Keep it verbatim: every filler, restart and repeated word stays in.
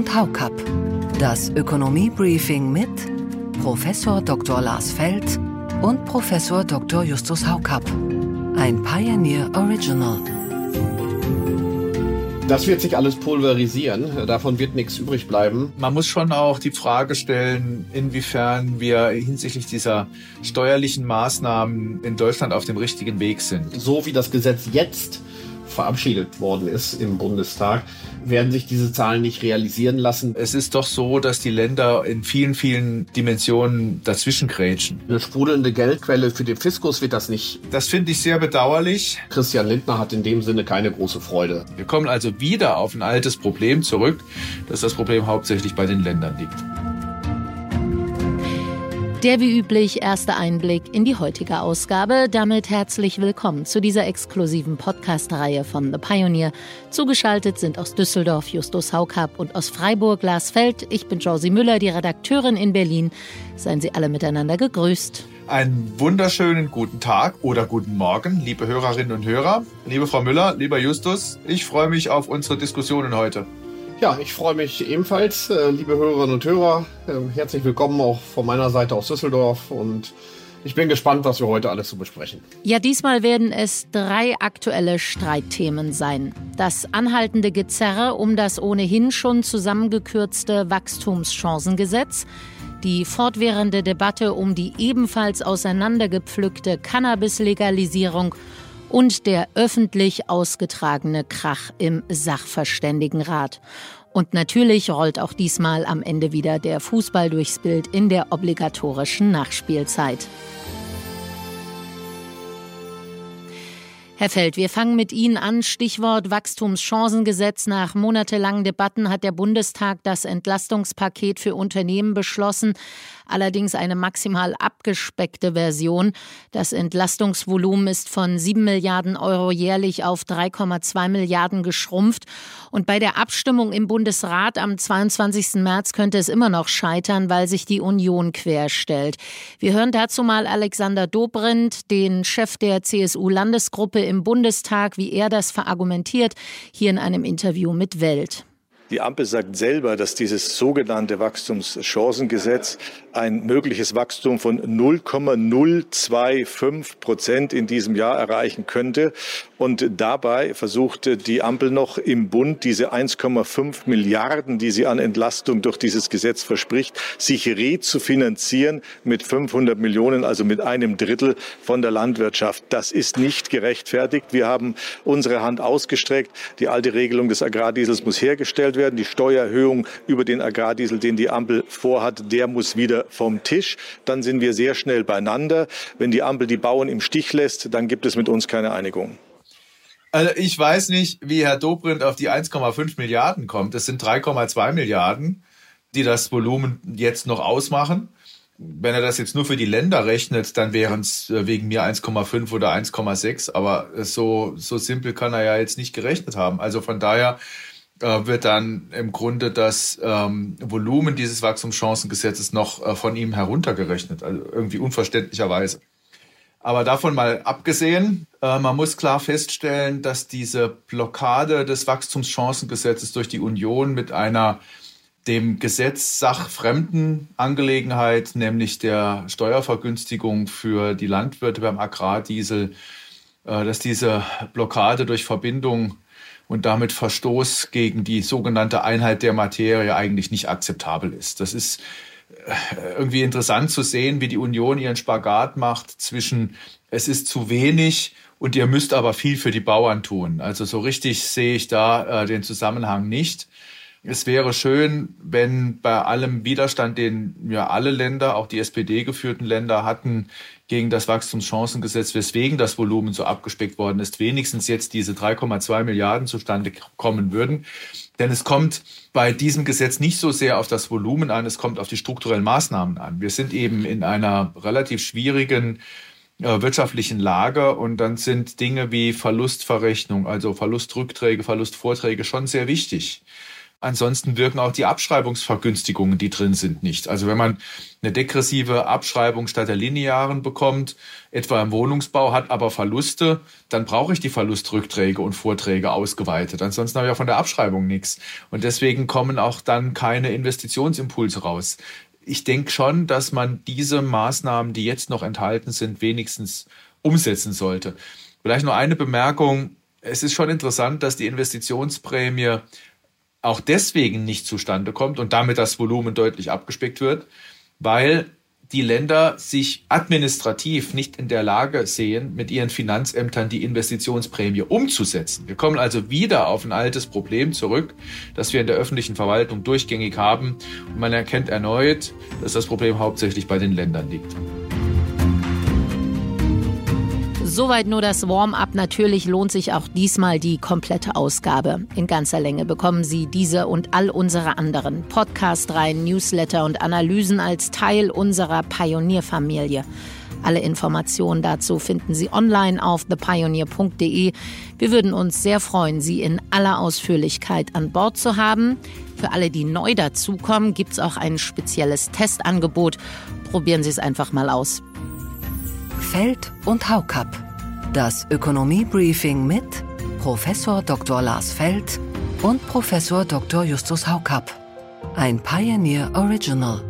und Haucap. Das Ökonomie-Briefing mit Professor Doktor Lars Feld und Professor Doktor Justus Haucap. Ein Pioneer Original. Das wird sich alles pulverisieren, davon wird nichts übrig bleiben. Man muss schon auch die Frage stellen, inwiefern wir hinsichtlich dieser steuerlichen Maßnahmen in Deutschland auf dem richtigen Weg sind. So wie das Gesetz jetzt verabschiedet worden ist im Bundestag, werden sich diese Zahlen nicht realisieren lassen. Es ist doch so, dass die Länder in vielen, vielen Dimensionen dazwischengrätschen. Eine sprudelnde Geldquelle für den Fiskus wird das nicht. Das finde ich sehr bedauerlich. Christian Lindner hat in dem Sinne keine große Freude. Wir kommen also wieder auf ein altes Problem zurück, dass das Problem hauptsächlich bei den Ländern liegt. Der wie üblich erste Einblick in die heutige Ausgabe. Damit herzlich willkommen zu dieser exklusiven Podcast-Reihe von The Pioneer. Zugeschaltet sind aus Düsseldorf Justus Haucap und aus Freiburg Lars Feld. Ich bin Josie Müller, die Redakteurin in Berlin. Seien Sie alle miteinander gegrüßt. Einen wunderschönen guten Tag oder guten Morgen, liebe Hörerinnen und Hörer. Liebe Frau Müller, lieber Justus, ich freue mich auf unsere Diskussionen heute. Ja, ich freue mich ebenfalls, liebe Hörerinnen und Hörer. Herzlich willkommen auch von meiner Seite aus Düsseldorf und ich bin gespannt, was wir heute alles zu besprechen. Ja, diesmal werden es drei aktuelle Streitthemen sein. Das anhaltende Gezerre um das ohnehin schon zusammengekürzte Wachstumschancengesetz, die fortwährende Debatte um die ebenfalls auseinandergepflückte Cannabis-Legalisierung und der öffentlich ausgetragene Krach im Sachverständigenrat. Und natürlich rollt auch diesmal am Ende wieder der Fußball durchs Bild in der obligatorischen Nachspielzeit. Herr Feld, wir fangen mit Ihnen an. Stichwort Wachstumschancengesetz. Nach monatelangen Debatten hat der Bundestag das Entlastungspaket für Unternehmen beschlossen. Allerdings eine maximal abgespeckte Version. Das Entlastungsvolumen ist von sieben Milliarden Euro jährlich auf drei Komma zwei Milliarden geschrumpft. Und bei der Abstimmung im Bundesrat am zweiundzwanzigsten März könnte es immer noch scheitern, weil sich die Union querstellt. Wir hören dazu mal Alexander Dobrindt, den Chef der C S U-Landesgruppe im Bundestag, wie er das verargumentiert, hier in einem Interview mit Welt. Die Ampel sagt selber, dass dieses sogenannte Wachstumschancengesetz ein mögliches Wachstum von null Komma null zwei fünf Prozent in diesem Jahr erreichen könnte. Und dabei versucht die Ampel noch im Bund diese eins Komma fünf Milliarden, die sie an Entlastung durch dieses Gesetz verspricht, sich rezufinanzieren mit fünfhundert Millionen, also mit einem Drittel von der Landwirtschaft. Das ist nicht gerechtfertigt. Wir haben unsere Hand ausgestreckt. Die alte Regelung des Agrardiesels muss hergestellt werden. Werden. Die Steuererhöhung über den Agrardiesel, den die Ampel vorhat, der muss wieder vom Tisch. Dann sind wir sehr schnell beieinander. Wenn die Ampel die Bauern im Stich lässt, dann gibt es mit uns keine Einigung. Also ich weiß nicht, wie Herr Dobrindt auf die eins Komma fünf Milliarden kommt. Es sind drei Komma zwei Milliarden, die das Volumen jetzt noch ausmachen. Wenn er das jetzt nur für die Länder rechnet, dann wären es wegen mir eins Komma fünf oder eins Komma sechs. Aber so, so simpel kann er ja jetzt nicht gerechnet haben. Also von daher wird dann im Grunde das ähm, Volumen dieses Wachstumschancengesetzes noch äh, von ihm heruntergerechnet, also irgendwie unverständlicherweise. Aber davon mal abgesehen, äh, man muss klar feststellen, dass diese Blockade des Wachstumschancengesetzes durch die Union mit einer dem Gesetz sachfremden Angelegenheit, nämlich der Steuervergünstigung für die Landwirte beim Agrardiesel, äh, dass diese Blockade durch Verbindung und damit Verstoß gegen die sogenannte Einheit der Materie eigentlich nicht akzeptabel ist. Das ist irgendwie interessant zu sehen, wie die Union ihren Spagat macht zwischen es ist zu wenig und ihr müsst aber viel für die Bauern tun. Also so richtig sehe ich da äh, den Zusammenhang nicht. Es wäre schön, wenn bei allem Widerstand, den ja alle Länder, auch die S P D-geführten Länder hatten, gegen das Wachstumschancengesetz, weswegen das Volumen so abgespeckt worden ist, wenigstens jetzt diese drei Komma zwei Milliarden zustande kommen würden. Denn es kommt bei diesem Gesetz nicht so sehr auf das Volumen an, es kommt auf die strukturellen Maßnahmen an. Wir sind eben in einer relativ schwierigen äh, wirtschaftlichen Lage und dann sind Dinge wie Verlustverrechnung, also Verlustrückträge, Verlustvorträge schon sehr wichtig. Ansonsten wirken auch die Abschreibungsvergünstigungen, die drin sind, nicht. Also wenn man eine degressive Abschreibung statt der linearen bekommt, etwa im Wohnungsbau, hat aber Verluste, dann brauche ich die Verlustrückträge und Vorträge ausgeweitet. Ansonsten habe ich auch von der Abschreibung nichts. Und deswegen kommen auch dann keine Investitionsimpulse raus. Ich denke schon, dass man diese Maßnahmen, die jetzt noch enthalten sind, wenigstens umsetzen sollte. Vielleicht nur eine Bemerkung. Es ist schon interessant, dass die Investitionsprämie auch deswegen nicht zustande kommt und damit das Volumen deutlich abgespeckt wird, weil die Länder sich administrativ nicht in der Lage sehen, mit ihren Finanzämtern die Investitionsprämie umzusetzen. Wir kommen also wieder auf ein altes Problem zurück, das wir in der öffentlichen Verwaltung durchgängig haben. Und man erkennt erneut, dass das Problem hauptsächlich bei den Ländern liegt. Soweit nur das Warm-up. Natürlich lohnt sich auch diesmal die komplette Ausgabe. In ganzer Länge bekommen Sie diese und all unsere anderen Podcast-Reihen, Newsletter und Analysen als Teil unserer Pioneer-Familie. Alle Informationen dazu finden Sie online auf the pioneer punkt de. Wir würden uns sehr freuen, Sie in aller Ausführlichkeit an Bord zu haben. Für alle, die neu dazukommen, gibt es auch ein spezielles Testangebot. Probieren Sie es einfach mal aus. Feld und Haucap. Das Ökonomie-Briefing mit Professor Doktor Lars Feld und Professor Doktor Justus Haucap. Ein Pioneer Original.